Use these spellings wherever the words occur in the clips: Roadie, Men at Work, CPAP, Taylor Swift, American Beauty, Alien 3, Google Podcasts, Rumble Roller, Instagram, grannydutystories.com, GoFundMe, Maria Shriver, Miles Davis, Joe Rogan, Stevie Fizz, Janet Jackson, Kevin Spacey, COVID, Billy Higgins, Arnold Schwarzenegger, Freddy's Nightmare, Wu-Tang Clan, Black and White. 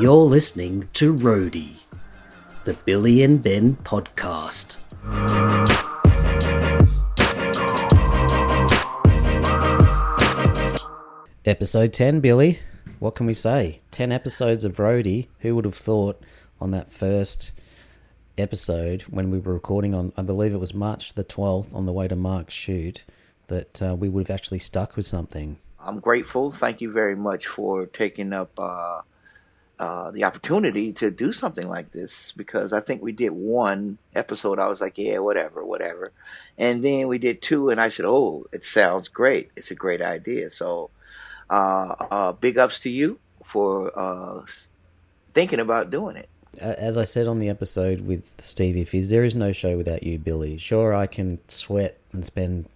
You're listening to Roadie, the Billy and Ben podcast. Episode 10, Billy. What can we say? 10 episodes of Roadie. Who would have thought on that first episode when we were recording on, I believe it was March the 12th, on the way to Mark's shoot, that we would have actually stuck with something. I'm grateful. Thank you very much for taking up the opportunity to do something like this, because I think we did one episode. I was like, yeah, whatever. And then we did two, and I said, oh, it sounds great. It's a great idea. So big ups to you for thinking about doing it. As I said on the episode with Stevie Fizz, there is no show without you, Billy. Sure, I can sweat and spend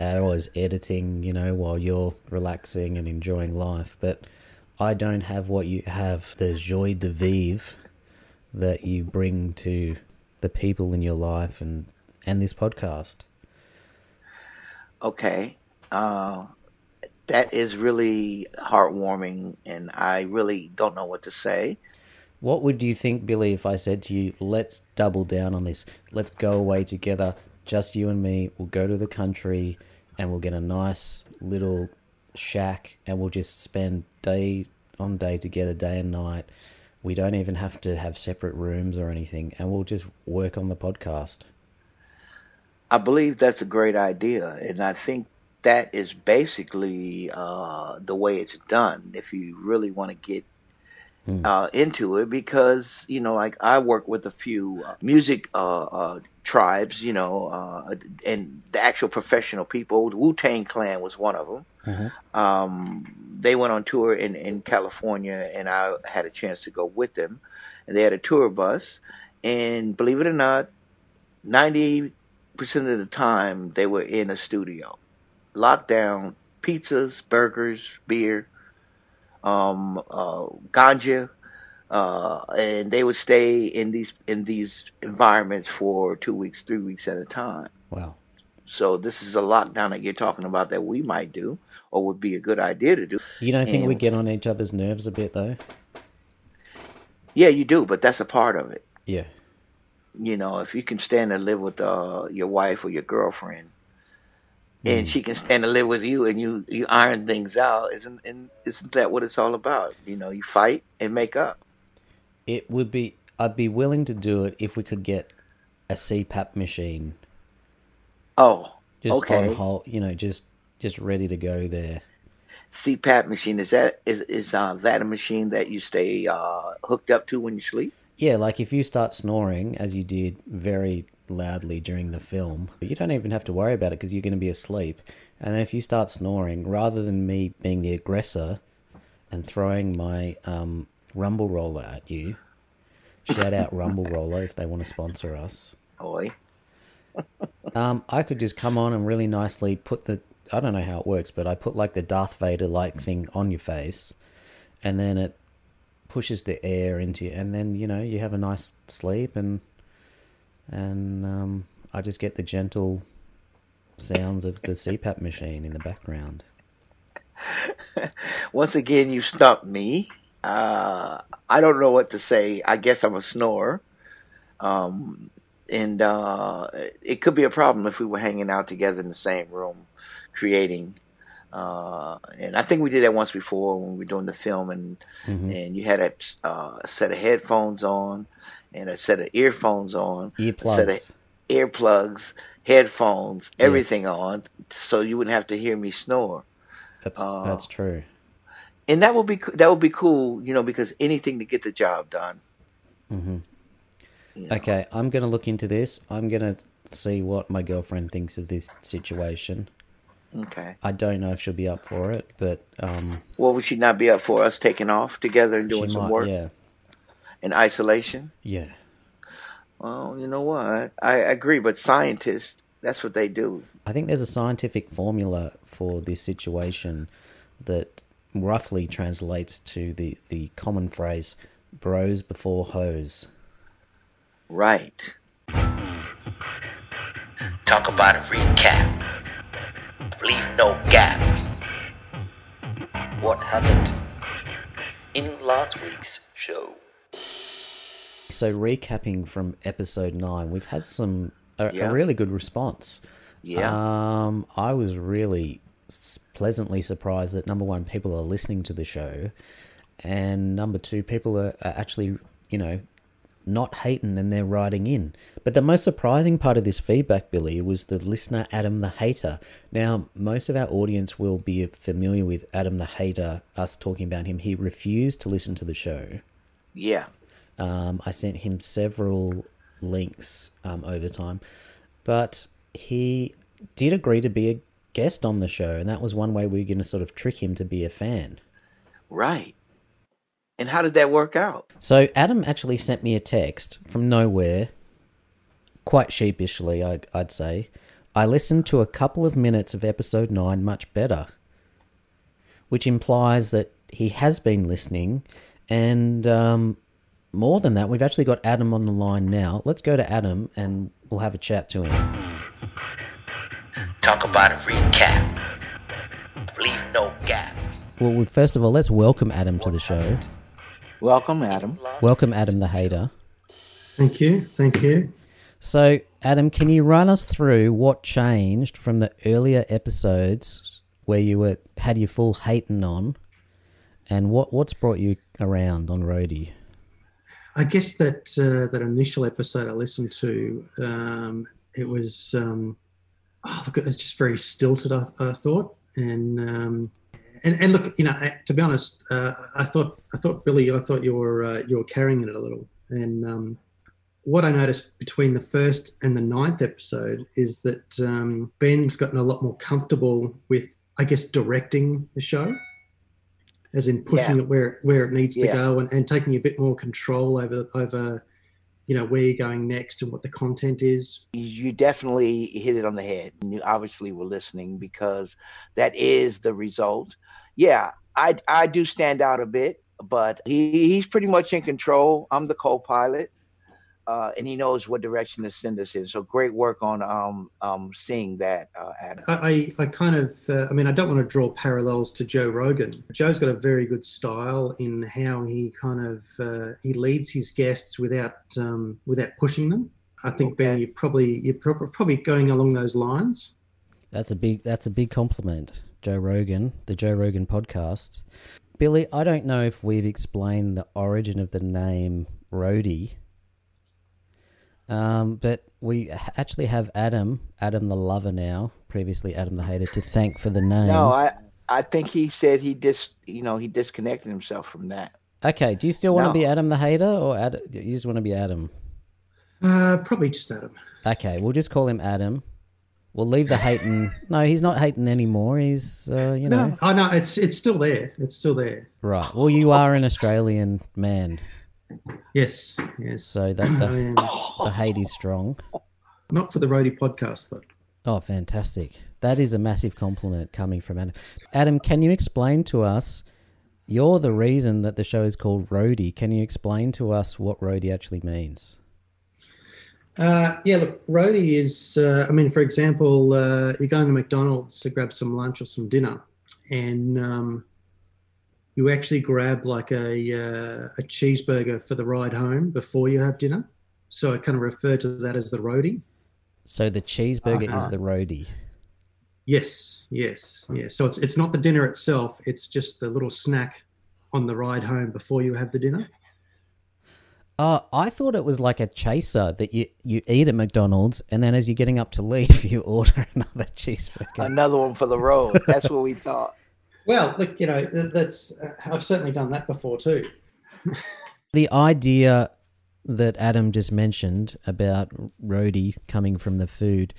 hours editing, you know, while you're relaxing and enjoying life, but I don't have what you have, the joie de vivre that you bring to the people in your life and this podcast. Okay. That is really heartwarming, and I really don't know what to say. What would you think, Billy, if I said to you, let's double down on this, let's go away together, just you and me, we'll go to the country and we'll get a nice little shack and we'll just spend day on day together, day and night. We don't even have to have separate rooms or anything, and we'll just work on the podcast. I believe that's a great idea, and I think that is basically the way it's done if you really want to get into it, because, you know, like I work with a few music tribes, you know, and the actual professional people. The Wu-Tang Clan was one of them. Mm-hmm. They went on tour in California, and I had a chance to go with them. And they had a tour bus, and believe it or not, 90% of the time they were in a studio. Lockdown, pizzas, burgers, beer, ganja, and they would stay in these environments for 2 weeks, 3 weeks at a time. Wow. So this is a lockdown that you're talking about that we might do, or would be a good idea to do. You don't think we get on each other's nerves a bit, though? Yeah, you do, but that's a part of it. Yeah. You know, if you can stand and live with your wife or your girlfriend, and she can stand and live with you, and you iron things out, isn't that what it's all about? You know, you fight and make up. It would be, I'd be willing to do it if we could get a CPAP machine. Oh, just okay. On hold, you know, just ready to go there. CPAP machine, is that a machine that you stay hooked up to when you sleep? Yeah, like if you start snoring, as you did very loudly during the film, you don't even have to worry about it because you're going to be asleep. And then if you start snoring, rather than me being the aggressor and throwing my Rumble Roller at you, shout out Rumble Roller if they want to sponsor us. Oi. I could just come on and really nicely put the, I don't know how it works, but I put like the Darth Vader like thing on your face, and then it pushes the air into you, and then, you know, you have a nice sleep, and I just get the gentle sounds of the CPAP machine in the background. Once again, you stumped me. I don't know what to say. I guess I'm a snorer. And it could be a problem if we were hanging out together in the same room, creating. And I think we did that once before when we were doing the film, and you had a set of headphones on and a set of earphones on, earplugs, set of earplugs, headphones, everything on, so you wouldn't have to hear me snore. That's true. And that would be cool, you know, because anything to get the job done. Mm-hmm. You know. Okay, I'm going to look into this. I'm going to see what my girlfriend thinks of this situation. Okay. I don't know if she'll be up for it, but... Well, would she not be up for us taking off together and doing some work? Yeah. In isolation? Yeah. Well, you know what? I agree, but scientists, that's what they do. I think there's a scientific formula for this situation that roughly translates to the common phrase, bros before hoes. Right. Talk about a recap. Leave no gaps. What happened? in last week's show. So recapping from episode 9, we've had a really good response. Yeah. I was really pleasantly surprised that, number one, people are listening to the show, and number two, people are actually, you know, not hating, and they're writing in. But the most surprising part of this feedback, Billy, was the listener Adam the Hater. Now, most of our audience will be familiar with Adam the Hater, us talking about him. He refused to listen to the show. Yeah. I sent him several links over time, but he did agree to be a guest on the show, and that was one way we were going to sort of trick him to be a fan. Right. And how did that work out? So Adam actually sent me a text from nowhere, quite sheepishly, I'd say. I listened to a couple of minutes of episode 9 much better, which implies that he has been listening. And more than that, we've actually got Adam on the line now. Let's go to Adam and we'll have a chat to him. Talk about a recap. Leave no gap. Well, first of all, let's welcome Adam to the show. Welcome, Adam. Welcome, Adam the Hater. Thank you. Thank you. So, Adam, can you run us through what changed from the earlier episodes where you had your full hating on, and what's brought you around on Roadie? I guess that initial episode I listened to, it was it was just very stilted, I thought, And look, you know, to be honest, I thought Billy, you were carrying it a little. And what I noticed between the first and the 9th episode is that Ben's gotten a lot more comfortable with, I guess, directing the show, as in pushing it where it needs to go, and taking a bit more control over, you know, where you're going next and what the content is. You definitely hit it on the head. You obviously were listening, because that is the result. Yeah, I do stand out a bit, but he's pretty much in control. I'm the co-pilot, and he knows what direction to send us in. So great work on seeing that, Adam. I kind of, I don't want to draw parallels to Joe Rogan. Joe's got a very good style in how he kind of he leads his guests without pushing them. I think, Ben, you're probably going along those lines. That's a big compliment. Joe Rogan, the Joe Rogan podcast. Billy, I don't know if we've explained the origin of the name Roadie, but we actually have Adam the Lover now, previously Adam the Hater, to thank for the name. No, I think he said he disconnected himself from that. Okay, do you still want to be Adam the Hater, or you just want to be Adam? Probably just Adam. Okay, we'll just call him Adam. We'll leave the hating. No, he's not hating anymore. He's, No, oh, no, it's still there. It's still there. Right. Well, you are an Australian man. Yes. So that the hate is strong. Not for the Roadie podcast, but... Oh, fantastic. That is a massive compliment coming from Adam. Adam, can you explain to us, you're the reason that the show is called Roadie. Can you explain to us what Roadie actually means? Look, Roadie is, for example, you're going to McDonald's to grab some lunch or some dinner, and you actually grab like a cheeseburger for the ride home before you have dinner. So I kind of refer to that as the Roadie. So the cheeseburger is the Roadie. Yes. So it's not the dinner itself. It's just the little snack on the ride home before you have the dinner. I thought it was like a chaser that you eat at McDonald's, and then as you're getting up to leave, you order another cheeseburger. Another one for the road. That's what we thought. Well, look, you know, that's I've certainly done that before too. The idea that Adam just mentioned about Roadie coming from the food,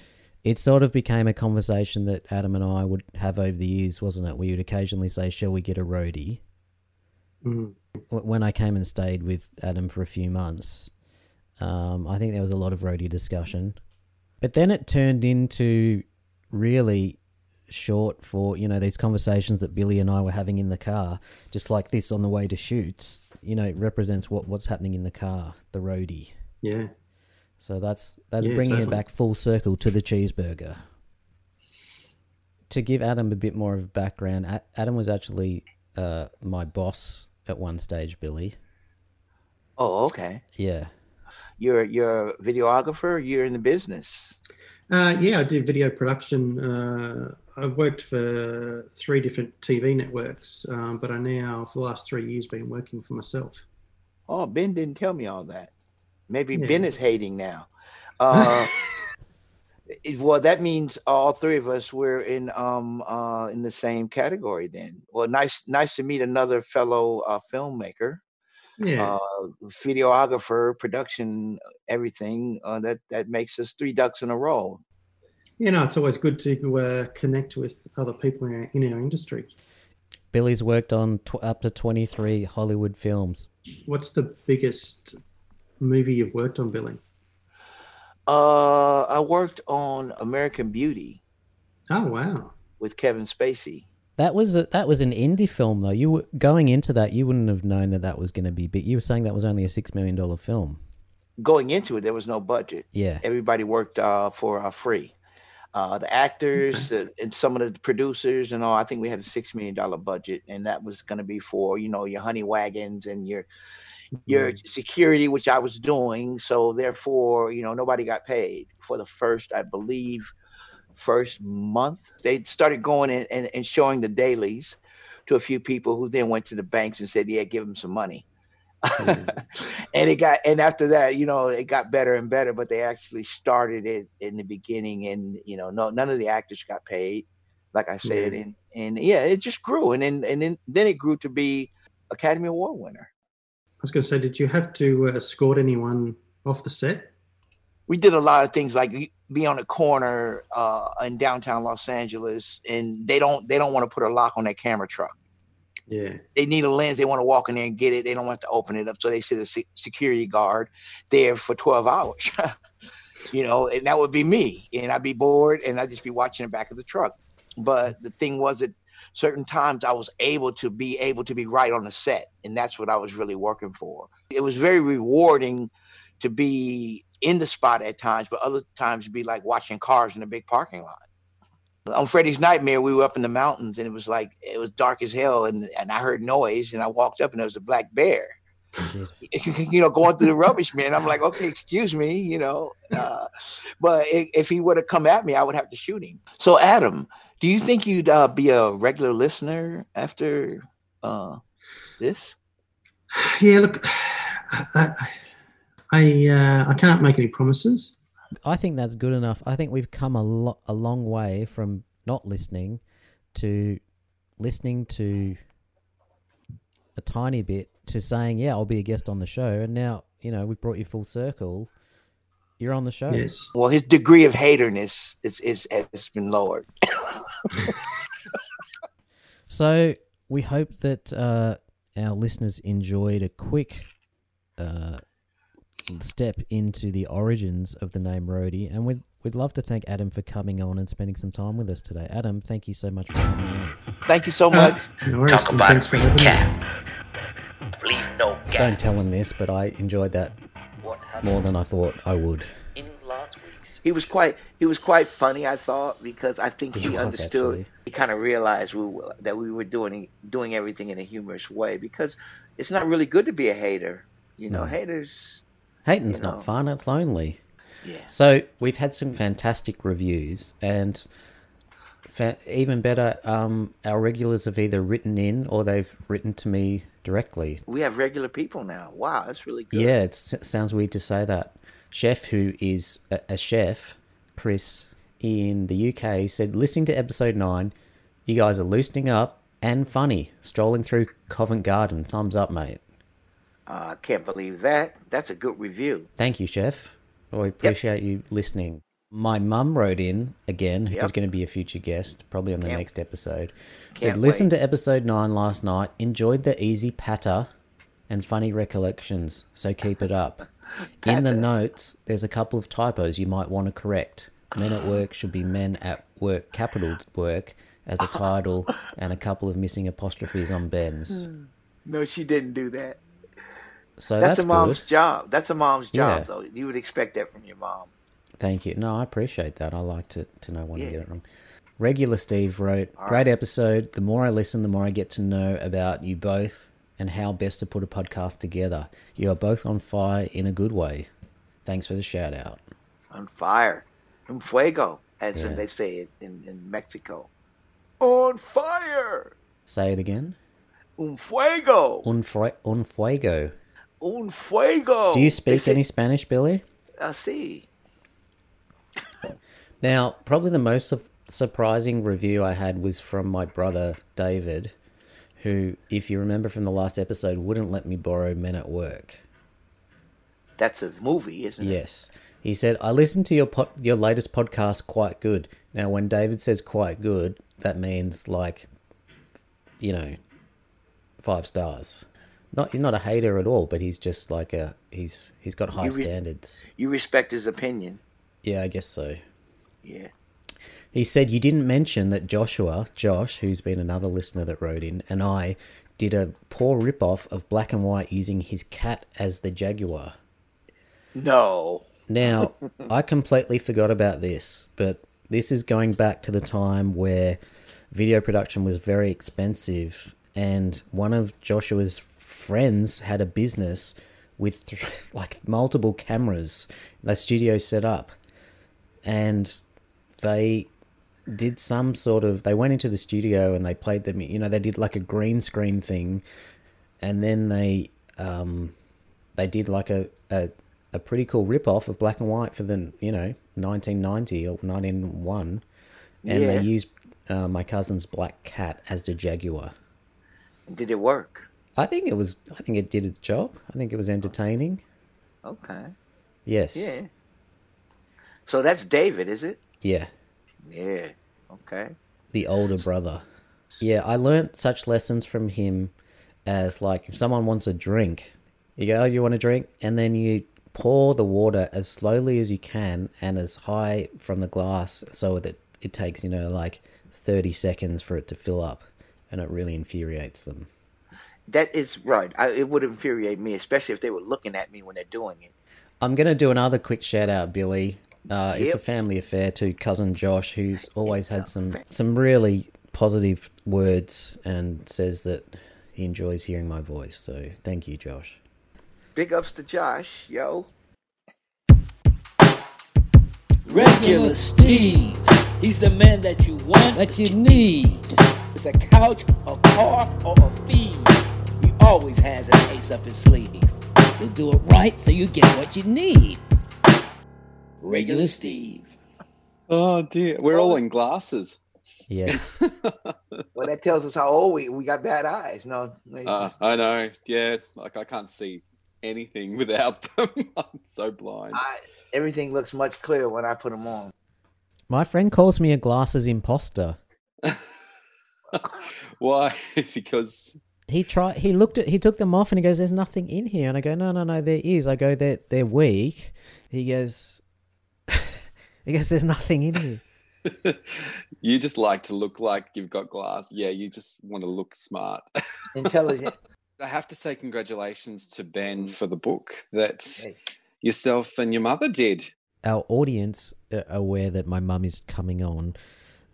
it sort of became a conversation that Adam and I would have over the years, wasn't it? We would occasionally say, shall we get a Roadie? Mm-hmm. When I came and stayed with Adam for a few months, I think there was a lot of Roadie discussion. But then it turned into really short for, you know, these conversations that Billy and I were having in the car, just like this on the way to shoots, you know, it represents what's happening in the car, the Roadie. Yeah. So that's bringing it back full circle to the cheeseburger. To give Adam a bit more of a background, Adam was actually my boss at one stage, Billy. Oh, okay. Yeah. You're a videographer. You're in the business. Yeah, I do video production. I've worked for three different TV networks, but I now, for the last 3 years, been working for myself. Oh, Ben didn't tell me all that. Maybe yeah. Ben is hating now. Well, that means all three of us were in the same category then. Well, nice to meet another fellow filmmaker, yeah. Videographer, production, everything. That makes us three ducks in a row. You know, it's always good to connect with other people in our industry. Billy's worked on up to 23 Hollywood films. What's the biggest movie you've worked on, Billy? I worked on American Beauty. Oh, wow. With Kevin Spacey. That was an indie film, though. You were, going into that, you wouldn't have known that was going to be big. You were saying that was only a $6 million film. Going into it, there was no budget. Yeah. Everybody worked for free. The actors and some of the producers and all, I think we had a $6 million budget, and that was going to be for, you know, your honey wagons and your security, which I was doing. So therefore, you know, nobody got paid for the first month. They started going in and showing the dailies to a few people who then went to the banks and said, yeah, give them some money. And after that, you know, it got better and better, but they actually started it in the beginning, and, you know, none of the actors got paid, like I said. Yeah. And yeah, it just grew. And then it grew to be Academy Award winner. I was going to say, did you have to escort anyone off the set? We did a lot of things like be on a corner in downtown Los Angeles, and they don't want to put a lock on their camera truck. Yeah, they need a lens. They want to walk in there and get it. They don't want to open it up, so they sit a security guard there for 12 hours. You know, and that would be me, and I'd be bored, and I'd just be watching the back of the truck. But the thing was that certain times I was able to be right on the set, and that's what I was really working for. It was very rewarding to be in the spot at times, but other times it'd be like watching cars in a big parking lot. On Freddy's Nightmare, we were up in the mountains, and it was dark as hell, and I heard noise, and I walked up, and there was a black bear, you know, going through the rubbish, man. I'm like, okay, excuse me, you know. But if he would have come at me, I would have to shoot him. So Adam, do you think you'd be a regular listener after this? Yeah, look, I can't make any promises. I think that's good enough. I think we've come a long way from not listening to listening to a tiny bit to saying, yeah, I'll be a guest on the show. And now, you know, we've brought you full circle. You're on the show. Yes. Well, his degree of haterness has been lowered. So we hope that our listeners enjoyed a quick step into the origins of the name Roadie, and we'd love to thank Adam for coming on and spending some time with us today. Adam, thank you so much for coming on. Thank you so much. Talk about it. Recap. Leave no gap. Don't tell him this, but I enjoyed that more than I thought I would. In last week's he was quite funny, I thought, because I think he understood. Actually, he kind of realized that we were doing everything in a humorous way, because it's not really good to be a hater. You know, hating's not fun. It's lonely. Yeah. So we've had some fantastic reviews, and even better, our regulars have either written in or they've written to me directly. We have regular people now. Wow, that's really good. Yeah, it sounds weird to say that. Chef, who is a chef, Chris, in the UK, said, listening to episode 9, you guys are loosening up and funny, strolling through Covent Garden. Thumbs up, mate. I can't believe that. That's a good review. Thank you, Chef. Well, we appreciate you listening. My mum wrote in again, who's going to be a future guest, probably on the next episode. Said, listened to episode 9 last night, enjoyed the easy patter and funny recollections, so keep it up. In the notes, there's a couple of typos you might want to correct. Men at Work should be Men at Work, capital work, as a title, and a couple of missing apostrophes on Ben's. No, she didn't do that. So that's a mom's job. That's a mom's job, though. You would expect that from your mom. Thank you. No, I appreciate that. I like to know when to get it wrong. Regular Steve wrote, great episode. The more I listen, the more I get to know about you both and how best to put a podcast together. You are both on fire in a good way. Thanks for the shout out. On fire. Un fuego, as they say it in Mexico. On fire. Say it again. Un fuego. Un fuego. Un fuego. Do you speak any Spanish, Billy? Sí. Now, probably the most surprising review I had was from my brother, David, who, if you remember from the last episode, wouldn't let me borrow Men at Work. That's a movie, isn't it? Yes. He said, I listened to your latest podcast, Quite Good. Now, when David says quite good, that means, like, you know, 5 stars. You're not a hater at all, but he's just like he's got high standards. You respect his opinion. Yeah, I guess so. Yeah. He said, you didn't mention that Josh, who's been another listener that wrote in, and I did a poor rip-off of Black and White using his cat as the Jaguar. No. Now, I completely forgot about this, but this is going back to the time where video production was very expensive, and one of Joshua's friends had a business with like multiple cameras the studio set up, and they did some sort of, they went into the studio and they played them, you know, they did like a green screen thing, and then they did like a pretty cool rip-off of Black and White for the, you know, 1990 or 1991, and they used my cousin's black cat as the Jaguar. Did it work? I think it did its job. I think it was entertaining. Okay. Yes. Yeah. So that's David, is it? Yeah. Yeah. Okay. The older brother. Yeah, I learnt such lessons from him as, like, if someone wants a drink, you go, oh, you want a drink? And then you pour the water as slowly as you can and as high from the glass so that it takes, you know, like 30 seconds for it to fill up, and it really infuriates them. That is right. It would infuriate me, especially if they were looking at me when they're doing it. I'm going to do another quick shout out, Billy. Yep. It's a family affair to cousin Josh, who's always had some really positive words and says that he enjoys hearing my voice. So thank you, Josh. Big ups to Josh, yo. Regular Steve. He's the man that you want, that you need. It's a couch, a car, or a feed. He always has an ace up his sleeve. He'll do it right so you get what you need. Regular Steve. Oh, dear. We're all in glasses. Yeah. Well, that tells us how old we got bad eyes. No, I know. Yeah, like I can't see anything without them. I'm so blind. Everything looks much clearer when I put them on. My friend calls me a glasses imposter. Why? Because he took them off and he goes, there's nothing in here, and I go, no, there is. I go, they're weak. He goes there's nothing in here. You just like to look like you've got glass. Yeah, you just want to look smart. Intelligent. I have to say congratulations to Ben for the book that yourself and your mother did. Our audience are aware that my mum is coming on.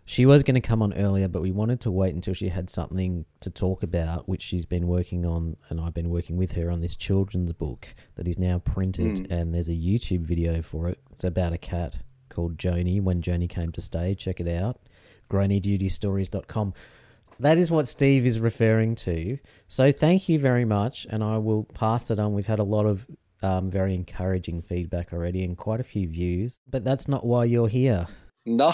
She was going to come on earlier, but we wanted to wait until she had something to talk about, which she's been working on, and I've been working with her on this children's book that is now printed, and there's a YouTube video for it. It's about a cat called Joanie, when Joanie came to stay. Check it out, grannydutystories.com. That is what Steve is referring to. So thank you very much, and I will pass it on. We've had a lot of very encouraging feedback already and quite a few views, but that's not why you're here. No,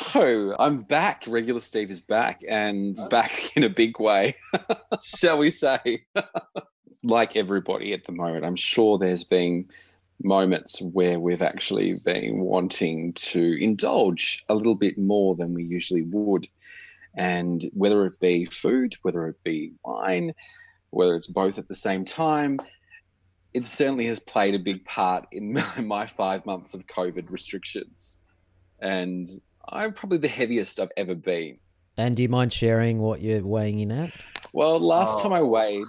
I'm back. Regular Steve is back, and back in a big way, shall we say. Like everybody at the moment, I'm sure there's been moments where we've actually been wanting to indulge a little bit more than we usually would. And whether it be food, whether it be wine, whether it's both at the same time, it certainly has played a big part in my 5 months of COVID restrictions. And I'm probably the heaviest I've ever been. And do you mind sharing what you're weighing in at? Well, last time I weighed,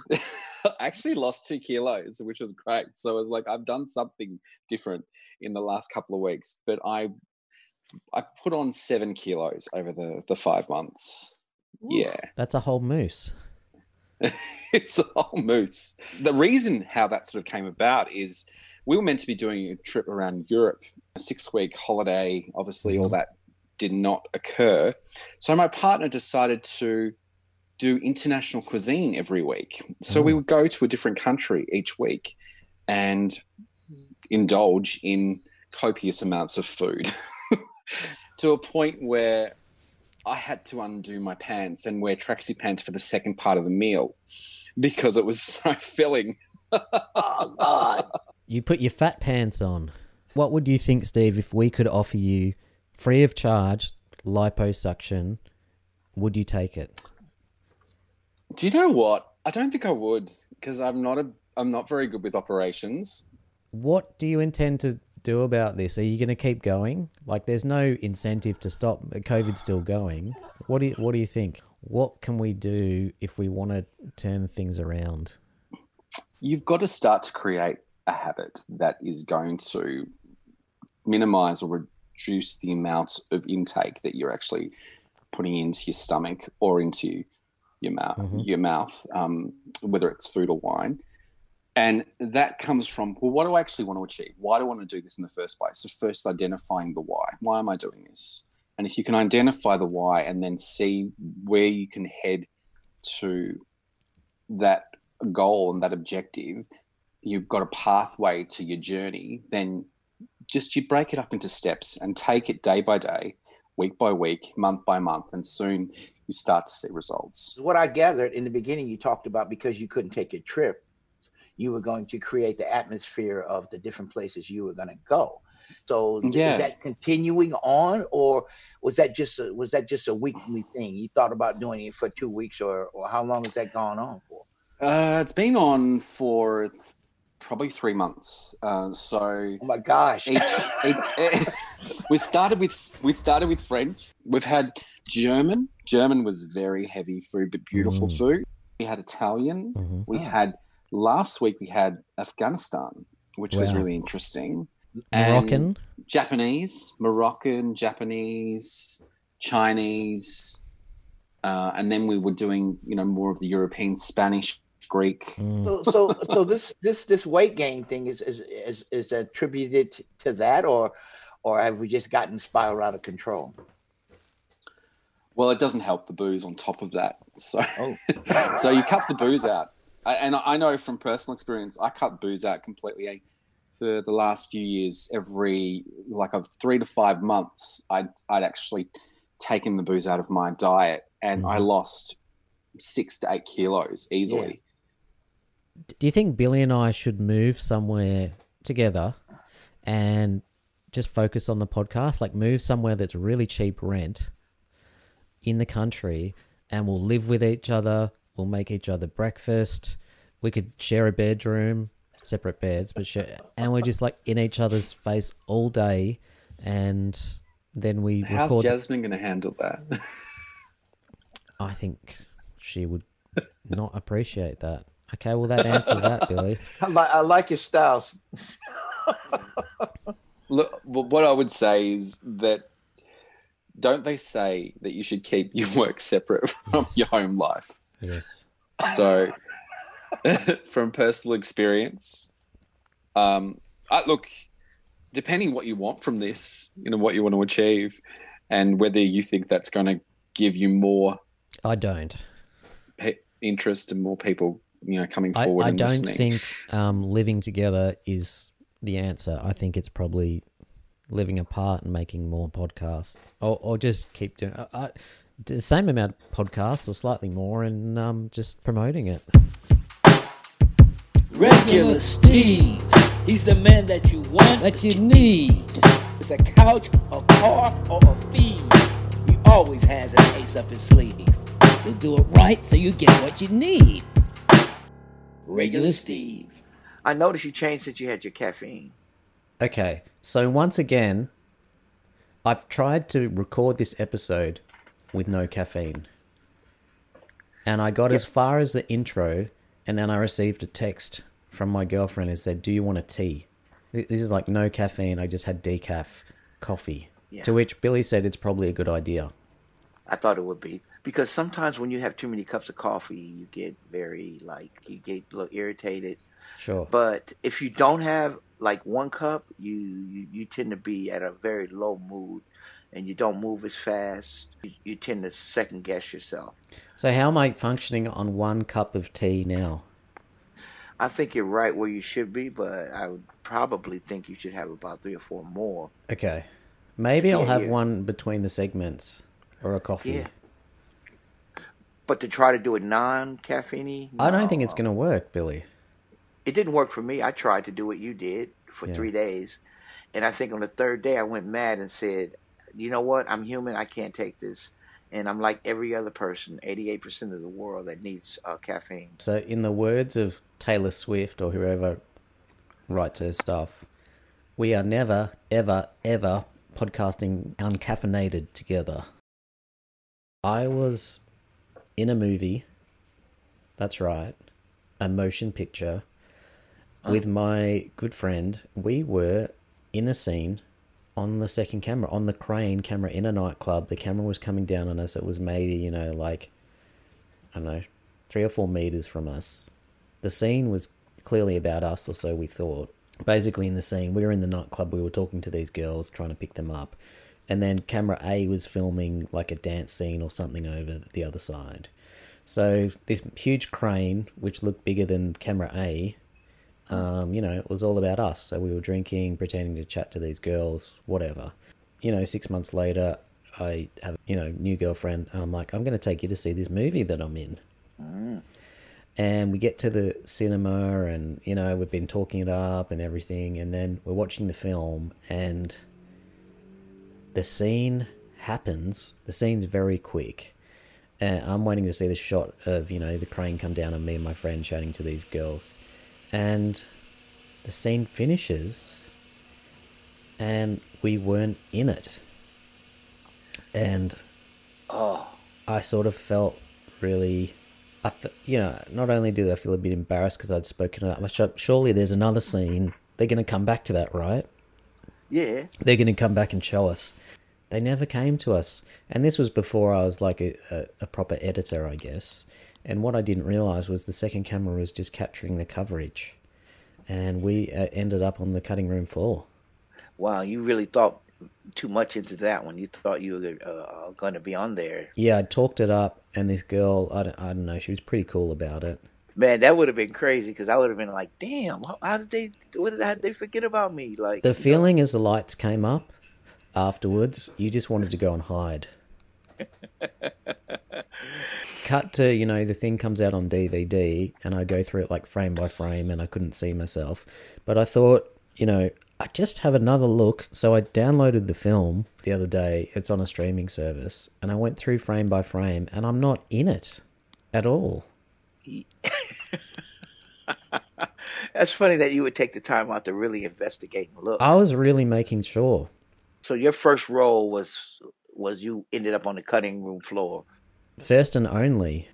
I actually lost 2 kilos, which was great. So I was like, I've done something different in the last couple of weeks, but I put on 7 kilos over the 5 months. Ooh, yeah. That's a whole moose. It's a whole moose. The reason how that sort of came about is we were meant to be doing a trip around Europe, a 6-week holiday. Obviously, all that did not occur. So my partner decided to do international cuisine every week. So we would go to a different country each week and indulge in copious amounts of food to a point where I had to undo my pants and wear tracksuit pants for the second part of the meal because it was so filling. Oh, God. You put your fat pants on. What would you think, Steve, if we could offer you free of charge liposuction, would you take it? Do you know what? I don't think I would because I'm not very good with operations. What do you intend to do about this? Are you going to keep going? Like, there's no incentive to stop. COVID's still going. What do you think? What can we do if we want to turn things around? You've got to start to create a habit that is going to minimize or reduce the amount of intake that you're actually putting into your stomach or into your mouth, whether it's food or wine. And that comes from, well, what do I actually want to achieve? Why do I want to do this in the first place? So first identifying the why. Why am I doing this? And if you can identify the why and then see where you can head to that goal and that objective, you've got a pathway to your journey, then just you break it up into steps and take it day by day, week by week, month by month, and soon you start to see results. What I gathered in the beginning, you talked about because you couldn't take your trip, you were going to create the atmosphere of the different places you were going to go. So is that continuing on, or was that just a weekly thing? You thought about doing it for 2 weeks, or how long has that gone on for? It's been on for probably 3 months. So oh my gosh, we started with French. We've had German. German was very heavy food, but beautiful food. We had Italian. Mm-hmm. We had. Last week we had Afghanistan, which was really interesting. Moroccan, Japanese, Chinese, and then we were doing, you know, more of the European, Spanish, Greek. So this weight gain thing is attributed to that, or have we just gotten spiral out of control? Well, it doesn't help the booze on top of that. So you cut the booze out. And I know from personal experience, I cut booze out completely. For the last few years, every 3 to 5 months, I'd actually taken the booze out of my diet, and I lost 6 to 8 kilos easily. Yeah. Do you think Billy and I should move somewhere together and just focus on the podcast? Like move somewhere that's really cheap rent in the country, and we'll live with each other. We'll make each other breakfast. We could share a bedroom, separate beds, and we're just like in each other's face all day. And then we How's record. Jasmine going to handle that? I think she would not appreciate that. Okay, well, that answers that, Billy. I like your styles. Look, what I would say is that don't they say that you should keep your work separate from your home life? Yes. So, from personal experience, depending what you want from this, you know, what you want to achieve, and whether you think that's going to give you more. I don't. Interest and more people, you know, coming forward and listening. I don't think living together is the answer. I think it's probably living apart and making more podcasts, or just keep doing. The same amount of podcasts or slightly more and just promoting it. Regular Steve. He's the man that you want, that you need. It's a couch, a car, or a feed. He always has an ace up his sleeve. He'll do it right so you get what you need. Regular Steve. I noticed you changed since you had your caffeine. Okay, so once again, I've tried to record this episode with no caffeine. And I got as far as the intro, and then I received a text from my girlfriend and said, "Do you want a tea?" This is like no caffeine. I just had decaf coffee. Yeah. To which Billy said it's probably a good idea. I thought it would be. Because sometimes when you have too many cups of coffee, you get very, you get a little irritated. Sure. But if you don't have, one cup, you tend to be at a very low mood, and you don't move as fast. You tend to second-guess yourself. So how am I functioning on one cup of tea now? I think you're right where you should be, but I would probably think you should have about 3 or 4 more. Okay. Maybe I'll have one between the segments or a coffee. Yeah. But to try to do it non-caffeine-y? No. I don't think it's going to work, Billy. It didn't work for me. I tried to do what you did for 3 days. And I think on the 3rd day, I went mad and said, you know what? I'm human. I can't take this. And I'm like every other person, 88% of the world that needs caffeine. So in the words of Taylor Swift or whoever writes her stuff, we are never, ever, ever podcasting uncaffeinated together. I was in a movie. That's right. A motion picture with my good friend. We were in a scene on the second camera, on the crane camera in a nightclub. The camera was coming down on us. It was maybe, 3 or 4 meters from us. The scene was clearly about us, or so we thought. Basically in the scene, we were in the nightclub. We were talking to these girls, trying to pick them up. And then camera A was filming a dance scene or something over the other side. So this huge crane, which looked bigger than camera A, it was all about us. So we were drinking, pretending to chat to these girls, whatever. 6 months later, I have, new girlfriend, and I'm like, I'm going to take you to see this movie that I'm in. Mm. And we get to the cinema and, we've been talking it up and everything. And then we're watching the film and the scene happens. The scene's very quick. And I'm waiting to see the shot of, the crane come down and me and my friend chatting to these girls. And the scene finishes and we weren't in it. And I sort of felt really, not only did I feel a bit embarrassed because I'd spoken up, surely there's another scene. They're going to come back to that, right? Yeah. They're going to come back and show us. They never came to us. And this was before I was a proper editor, I guess. And what I didn't realise was the second camera was just capturing the coverage. And we ended up on the cutting room floor. Wow, you really thought too much into that one. You thought you were going to be on there. Yeah, I talked it up. And this girl, I don't know, she was pretty cool about it. Man, that would have been crazy because I would have been like, damn, how did they forget about me? The feeling as the lights came up, afterwards, you just wanted to go and hide. Cut to, the thing comes out on DVD and I go through it frame by frame and I couldn't see myself. But I thought, I just have another look. So I downloaded the film the other day. It's on a streaming service. And I went through frame by frame and I'm not in it at all. That's funny that you would take the time out to really investigate and look. I was really making sure. So your first role was you ended up on the cutting room floor. First and only.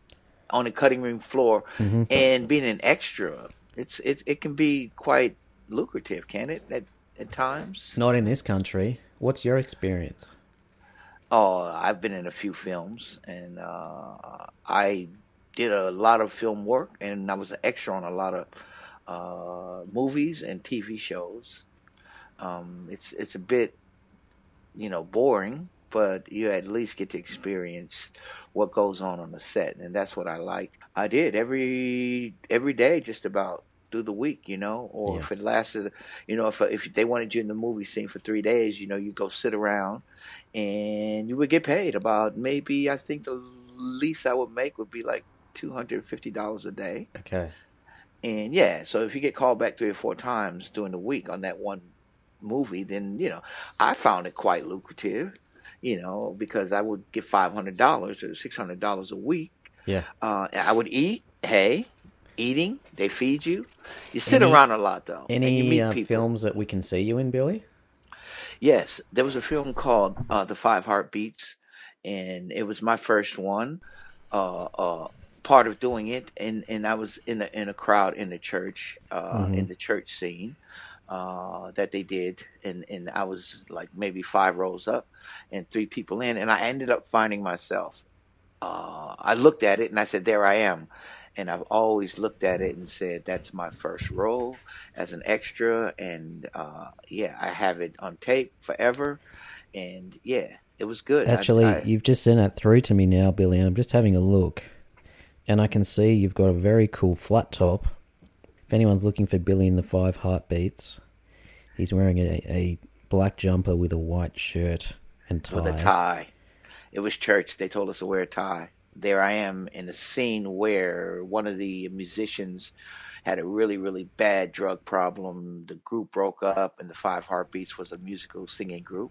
On the cutting room floor. Mm-hmm. And being an extra, it can be quite lucrative, can it, at times? Not in this country. What's your experience? Oh, I've been in a few films, and I did a lot of film work, and I was an extra on a lot of movies and TV shows. It's a bit... boring, but you at least get to experience what goes on the set, and that's what I like. I did every day, just about through the week, or if it lasted, if they wanted you in the movie scene for 3 days, you go sit around, and you would get paid about maybe, I think the least I would make would be $250 a day. Okay. And yeah, so if you get called back 3 or 4 times during the week on that one movie, then I found it quite lucrative, because I would get $500 or $600 a week. I would eat. Hey, eating, they feed you. You sit around a lot though. Any and you meet people. Films that we can see you in, Billy? Yes, there was a film called The Five Heartbeats, and it was my first one. Part of doing it, and I was in a crowd in the church, mm-hmm. in the church scene. That they did, and I was maybe 5 rows up and 3 people in, and I ended up finding myself I looked at it and I said, there I am. And I've always looked at it and said, that's my first role as an extra. And yeah, I have it on tape forever. And yeah, it was good. Actually, you've just sent it through to me now, Billy, and I'm just having a look. And I can see you've got a very cool flat top. If anyone's looking for Billy in the Five Heartbeats, he's wearing a black jumper with a white shirt and tie. With a tie. It was church. They told us to wear a tie. There I am in a scene where one of the musicians had a really, really bad drug problem. The group broke up, and the Five Heartbeats was a musical singing group.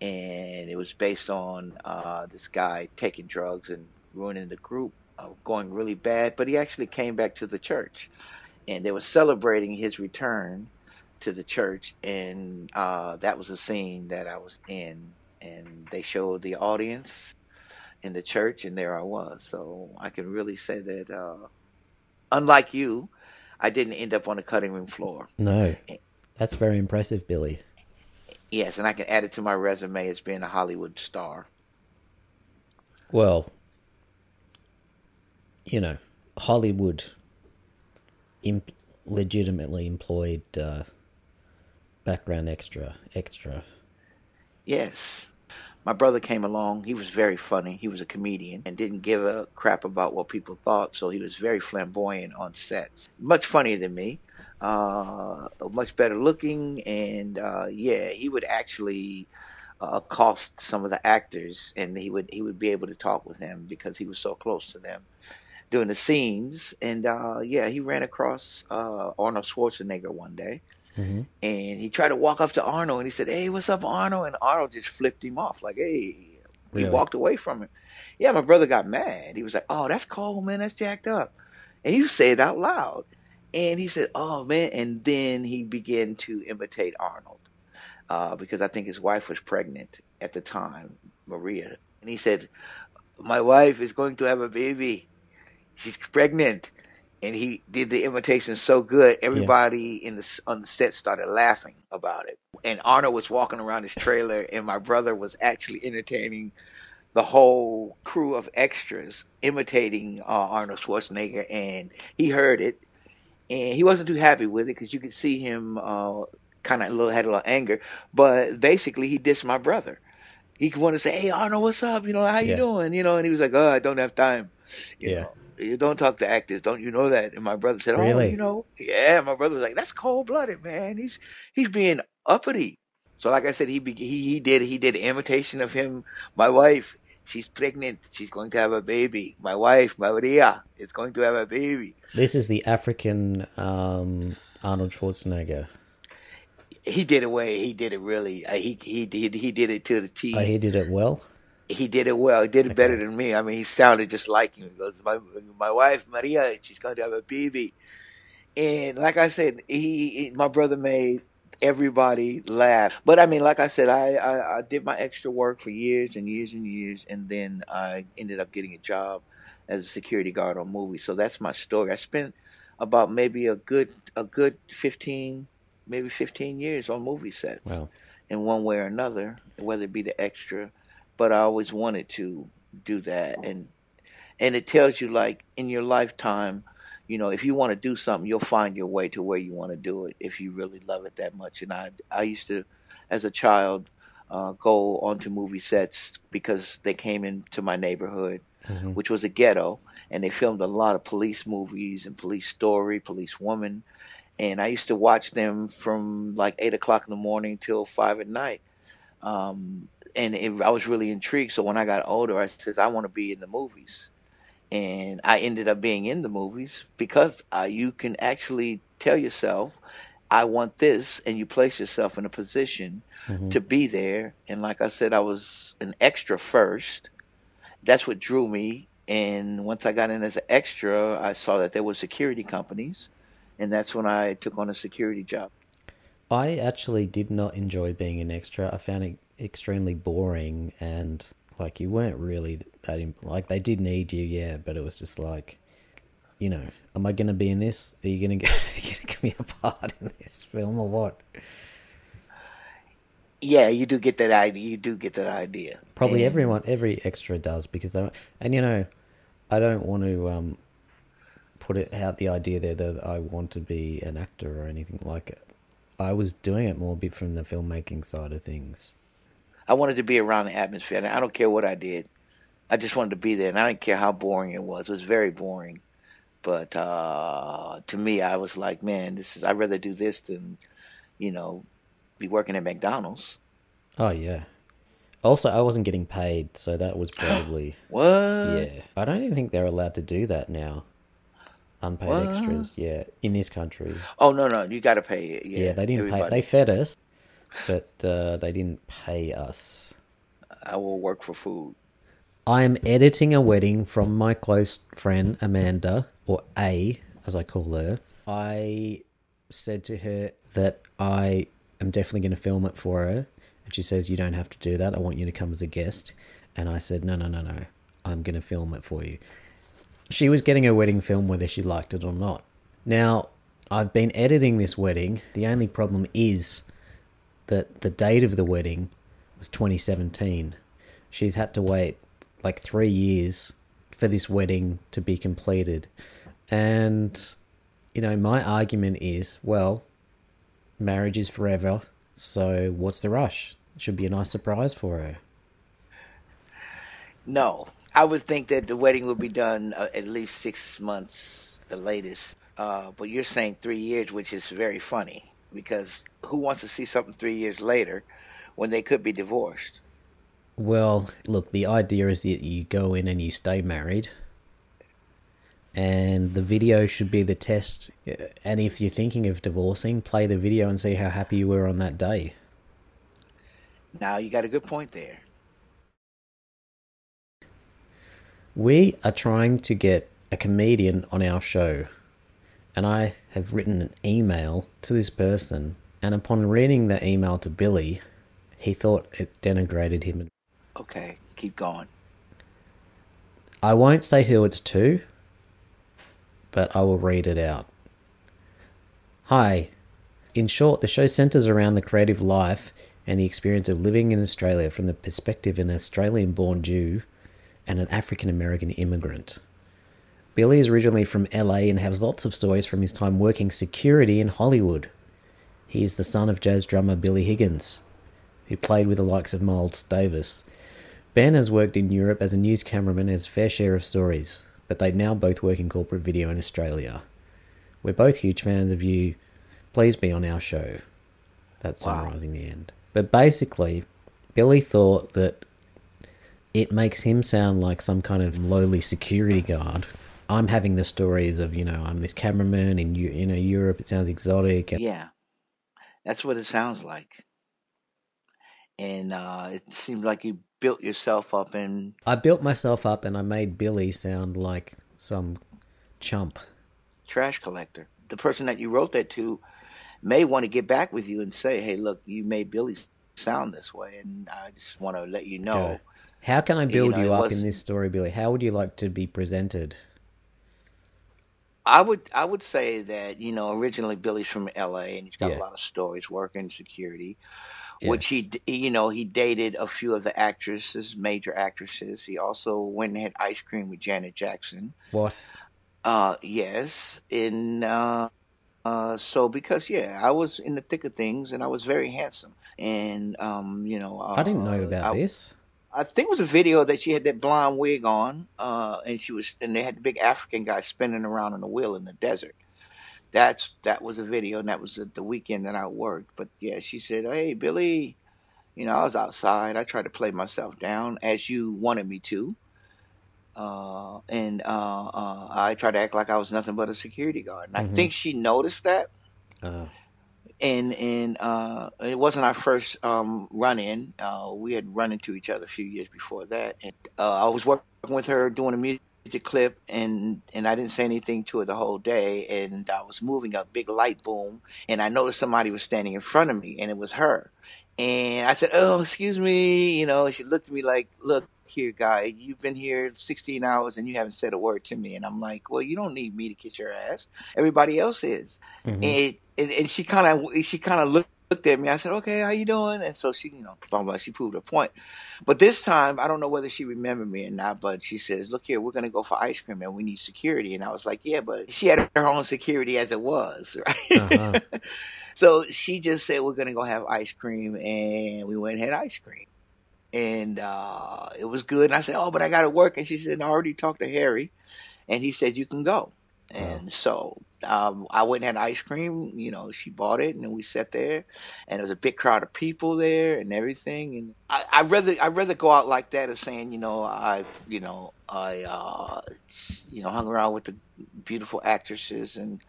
And it was based on this guy taking drugs and ruining the group, going really bad. But he actually came back to the church, and they were celebrating his return to the church. And that was a scene that I was in, and they showed the audience in the church, and there I was. So I can really say that, unlike you, I didn't end up on the cutting room floor. No, that's very impressive, Billy. Yes, and I can add it to my resume as being a Hollywood star. Well, you know, Hollywood legitimately employed background extra. Yes. My brother came along. He was very funny. He was a comedian and didn't give a crap about what people thought, so he was very flamboyant on sets. Much funnier than me, much better looking, and yeah, he would actually accost some of the actors, and he would be able to talk with them because he was so close to them during the scenes. And yeah, he ran across Arnold Schwarzenegger one day. Mm-hmm. And he tried to walk up to Arnold, and he said, hey, what's up, Arnold? And Arnold just flipped him off, like, hey. He walked away from him. Yeah, my brother got mad. He was like, oh, that's cold, man. That's jacked up. And he said it out loud. And he said, oh, man. And then he began to imitate Arnold because I think his wife was pregnant at the time, Maria. And he said, my wife is going to have a baby. She's pregnant. And he did the imitation so good, everybody on the set started laughing about it. And Arnold was walking around his trailer, and my brother was actually entertaining the whole crew of extras, imitating Arnold Schwarzenegger. And he heard it, and he wasn't too happy with it because you could see him kind of had a little anger. But basically, he dissed my brother. He wanted to say, hey, Arnold, what's up? You know, how you doing? You know, and he was like, oh, I don't have time. You know. You don't talk to actors, don't you know that? And my brother said, really? Oh, you know. Yeah, my brother was like, that's cold-blooded, man. He's being uppity. So like I said, he did imitation of him. My wife, she's pregnant. She's going to have a baby. My wife, Maria, is going to have a baby. This is the African Arnold Schwarzenegger. He did it way. He did it really. He did it to the T. He did it well? He did it well. He did it better than me. I mean, he sounded just like him. My wife, Maria, she's going to have a baby. And like I said, my brother made everybody laugh. But I mean, like I said, I did my extra work for years and years and years, and then I ended up getting a job as a security guard on movies. So that's my story. I spent about maybe a good 15 years on movie sets. Wow. In one way or another, whether it be the extra. But I always wanted to do that. And it tells you, like, in your lifetime, you know, if you want to do something, you'll find your way to where you want to do it if you really love it that much. And I used to, as a child, go onto movie sets because they came into my neighborhood, mm-hmm. which was a ghetto. And they filmed a lot of police movies and Police Story, Police Woman. And I used to watch them from, like, 8 o'clock in the morning till 5 at night. I was really intrigued. So when I got older, I said, I want to be in the movies. And I ended up being in the movies because you can actually tell yourself, I want this. And you place yourself in a position mm-hmm. to be there. And like I said, I was an extra first. That's what drew me. And once I got in as an extra, I saw that there were security companies. And that's when I took on a security job. I actually did not enjoy being an extra. I found it extremely boring, and like you weren't really that like they did need you, but it was just like, you know, am I gonna be in this? Are you gonna give me a part in this film or what? Yeah, you do get that idea. Probably everyone, every extra does, because they. And you know, I don't want to put it out the idea there that I want to be an actor or anything like it. I was doing it more a bit from the filmmaking side of things. I wanted to be around the atmosphere, and I don't care what I did. I just wanted to be there, and I didn't care how boring it was. It was very boring, but to me, I was like, man, this is. I'd rather do this than, you know, be working at McDonald's. Oh yeah. Also, I wasn't getting paid, so that was probably what. Yeah, I don't even think they're allowed to do that now. Unpaid extras, yeah, in this country. Oh no, you got to pay it. Yeah, they didn't pay. They fed us, but they didn't pay us. I will work for food. I am editing a wedding from my close friend Amanda, or A, as I call her. I said to her that I am definitely going to film it for her. And she says, you don't have to do that. I want you to come as a guest. And I said, no. I'm going to film it for you. She was getting her wedding film whether she liked it or not. Now, I've been editing this wedding. The only problem is that the date of the wedding was 2017. She's had to wait like 3 years for this wedding to be completed. And, you know, my argument is, well, marriage is forever, so what's the rush? It should be a nice surprise for her. No, I would think that the wedding would be done at least 6 months, the latest. But you're saying 3 years, which is very funny, because who wants to see something 3 years later when they could be divorced? Well, look, the idea is that you go in and you stay married, and the video should be the test. And if you're thinking of divorcing, play the video and see how happy you were on that day. Now, you got a good point there. We are trying to get a comedian on our show, and I have written an email to this person, and upon reading the email to Billy, he thought it denigrated him. Okay, keep going. I won't say who it's to, but I will read it out. Hi. In short, the show centres around the creative life and the experience of living in Australia from the perspective of an Australian-born Jew and an African-American immigrant. Billy is originally from LA and has lots of stories from his time working security in Hollywood. He is the son of jazz drummer Billy Higgins, who played with the likes of Miles Davis. Ben has worked in Europe as a news cameraman and has a fair share of stories, but they now both work in corporate video in Australia. We're both huge fans of you. Please be on our show. That's summarising the end. But basically, Billy thought that it makes him sound like some kind of lowly security guard. I'm having the stories of, you know, I'm this cameraman in Europe. It sounds exotic. Yeah, that's what it sounds like. And it seemed like you built yourself up and... I built myself up and I made Billy sound like some chump. Trash collector. The person that you wrote that to may want to get back with you and say, hey, look, you made Billy sound this way and I just want to let you know. Okay. How can I build you up in this story, Billy? How would you like to be presented? I would say that, you know, originally Billy's from LA and he's got a lot of stories working security. Yeah. Which he dated a few of the actresses, major actresses. He also went and had ice cream with Janet Jackson. What? Yes. And so because, I was in the thick of things and I was very handsome. And, you know. I didn't know about this. I think it was a video that she had that blonde wig on and they had the big African guy spinning around on a wheel in the desert. That was a video, and that was the weekend that I worked. But, yeah, she said, hey, Billy, you know, I was outside. I tried to play myself down, as you wanted me to. And I tried to act like I was nothing but a security guard. And I think she noticed that. And it wasn't our first run-in. We had run into each other a few years before that. And I was working with her doing a music clip, and I didn't say anything to her the whole day, and I was moving a big light boom, and I noticed somebody was standing in front of me, and it was her. And I said, oh, excuse me, you know, and she looked at me like, look here, guy, you've been here 16 hours and you haven't said a word to me. And I'm like, well, you don't need me to kiss your ass. Everybody else is. Mm-hmm. And she kind of looked looked at me. I said, okay, how you doing? And so she, you know, blah, blah, she proved her point. But this time, I don't know whether she remembered me or not, but she says, look here, we're going to go for ice cream and we need security. And I was like, yeah, but she had her own security as it was, right? Uh-huh. So she just said, we're going to go have ice cream. And we went and had ice cream. And it was good. And I said, oh, but I got to work. And she said, I already talked to Harry. And he said, you can go. And so I went and had ice cream, you know, she bought it, and then we sat there, and there was a big crowd of people there and everything. And I'd rather go out like that as saying, I hung around with the beautiful actresses and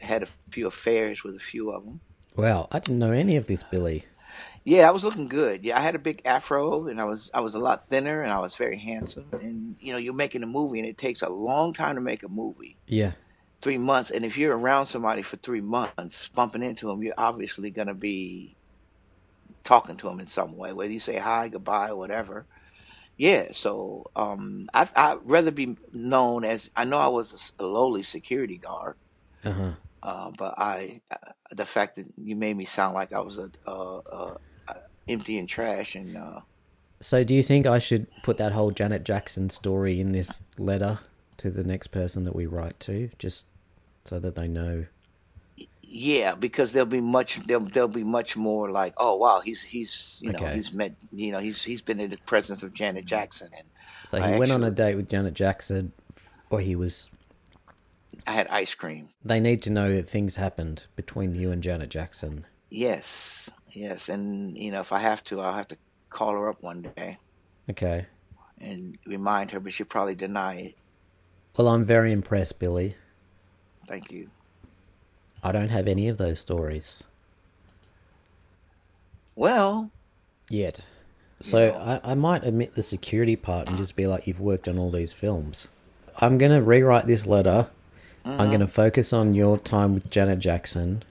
had a few affairs with a few of them. Wow. I didn't know any of this, Billy. Yeah, I was looking good. Yeah, I had a big afro, and I was a lot thinner, and I was very handsome. And, you know, you're making a movie, and it takes a long time to make a movie. Yeah. 3 months. And if you're around somebody for 3 months, bumping into them, you're obviously going to be talking to them in some way, whether you say hi, goodbye, or whatever. Yeah, so I'd rather be known as – I know I was a lowly security guard. Uh-huh. But the fact that you made me sound like I was empty and trash. And so do you think I should put that whole Janet Jackson story in this letter to the next person that we write to, just so that they know? Yeah, because there'll be much more like, oh wow, he's been in the presence of Janet Jackson. And so he went on a date with Janet Jackson, or he was. I had ice cream. They need to know that things happened between you and Janet Jackson. Yes, yes. And, you know, if I have to, I'll have to call her up one day. Okay. And remind her, but she'll probably deny it. Well, I'm very impressed, Billy. Thank you. I don't have any of those stories. Well. Yet. So you know. I might omit the security part and just be like, you've worked on all these films. I'm going to rewrite this letter. Mm-hmm. I'm going to focus on your time with Janet Jackson,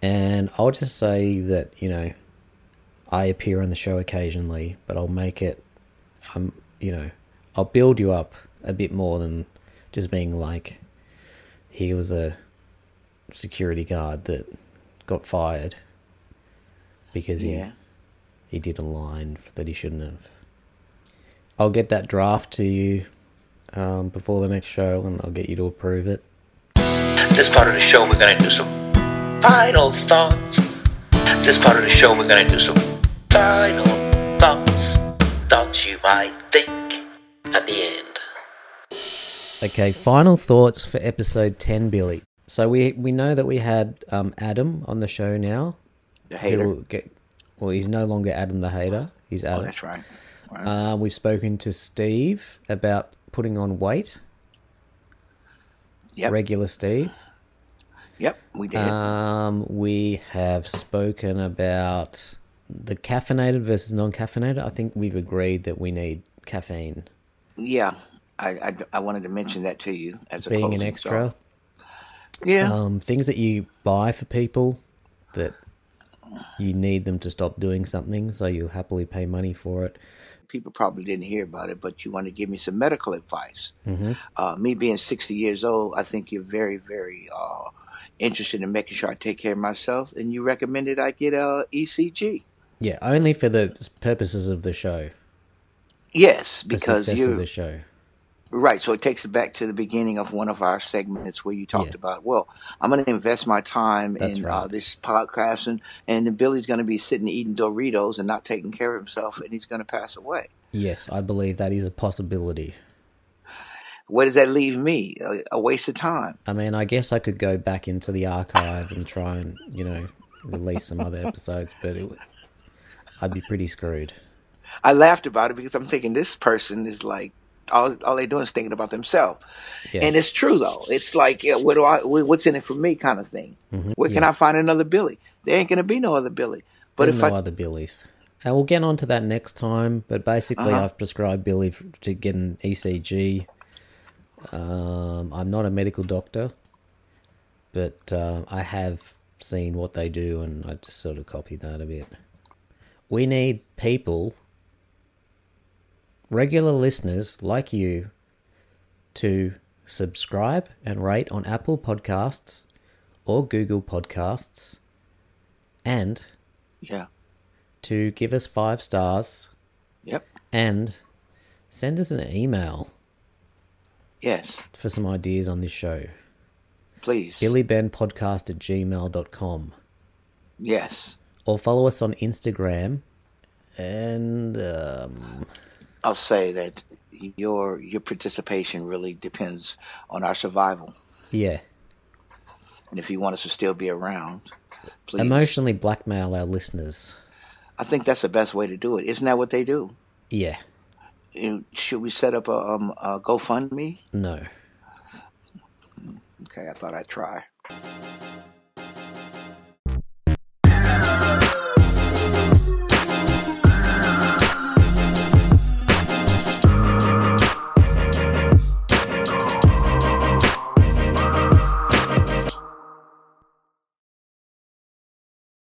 and I'll just say that, you know, I appear on the show occasionally, but I'll make it, you know, I'll build you up a bit more than just being like he was a security guard that got fired because he did a line that he shouldn't have. I'll get that draft to you before the next show, and I'll get you to approve it. This part of the show, we're going to do some final thoughts. This part of the show, we're going to do some final thoughts. Thoughts you might think at the end. Okay, final thoughts for episode 10, Billy. So we know that we had Adam on the show now. The hater. Well, he's no longer Adam the hater. He's Adam. Oh, that's right. Right. We've spoken to Steve about putting on weight. Yep. Regular Steve. Yep, we did. We have spoken about the caffeinated versus non-caffeinated. I think we've agreed that we need caffeine. Yeah, I wanted to mention that to you as a being an extra. So. Yeah. Things that you buy for people that you need them to stop doing something, so you'll happily pay money for it. People probably didn't hear about it, but you want to give me some medical advice. Mm-hmm. Me being 60 years old, I think you're very, very interested in making sure I take care of myself, and you recommended I get an ECG. Yeah, only for the purposes of the show. Yes, because the success of the show. Right, so it takes it back to the beginning of one of our segments where you talked about, well, I'm going to invest my time this podcast, and then Billy's going to be sitting eating Doritos and not taking care of himself, and he's going to pass away. Yes, I believe that is a possibility. Where does that leave me? A waste of time. I mean, I guess I could go back into the archive and try and, you know, release some other episodes, but I'd be pretty screwed. I laughed about it because I'm thinking this person is like, all they're doing is thinking about themselves. Yeah. And it's true, though. It's like, what's in it for me kind of thing. Mm-hmm. Where can I find another Billy? There ain't going to be no other Billy. But if no other Billies. And we'll get on to that next time. But basically, I've prescribed Billy to get an ECG. I'm not a medical doctor, but I have seen what they do, and I just sort of copied that a bit. We need people... regular listeners like you to subscribe and rate on Apple Podcasts or Google Podcasts, and to give us 5 stars. Yep. And send us an email. Yes. For some ideas on this show. Please. billybenpodcast@gmail.com. Yes. Or follow us on Instagram. And I'll say that your participation really depends on our survival. Yeah. And if you want us to still be around, please. Emotionally blackmail our listeners. I think that's the best way to do it. Isn't that what they do? Yeah. Should we set up a GoFundMe? No. Okay, I thought I'd try.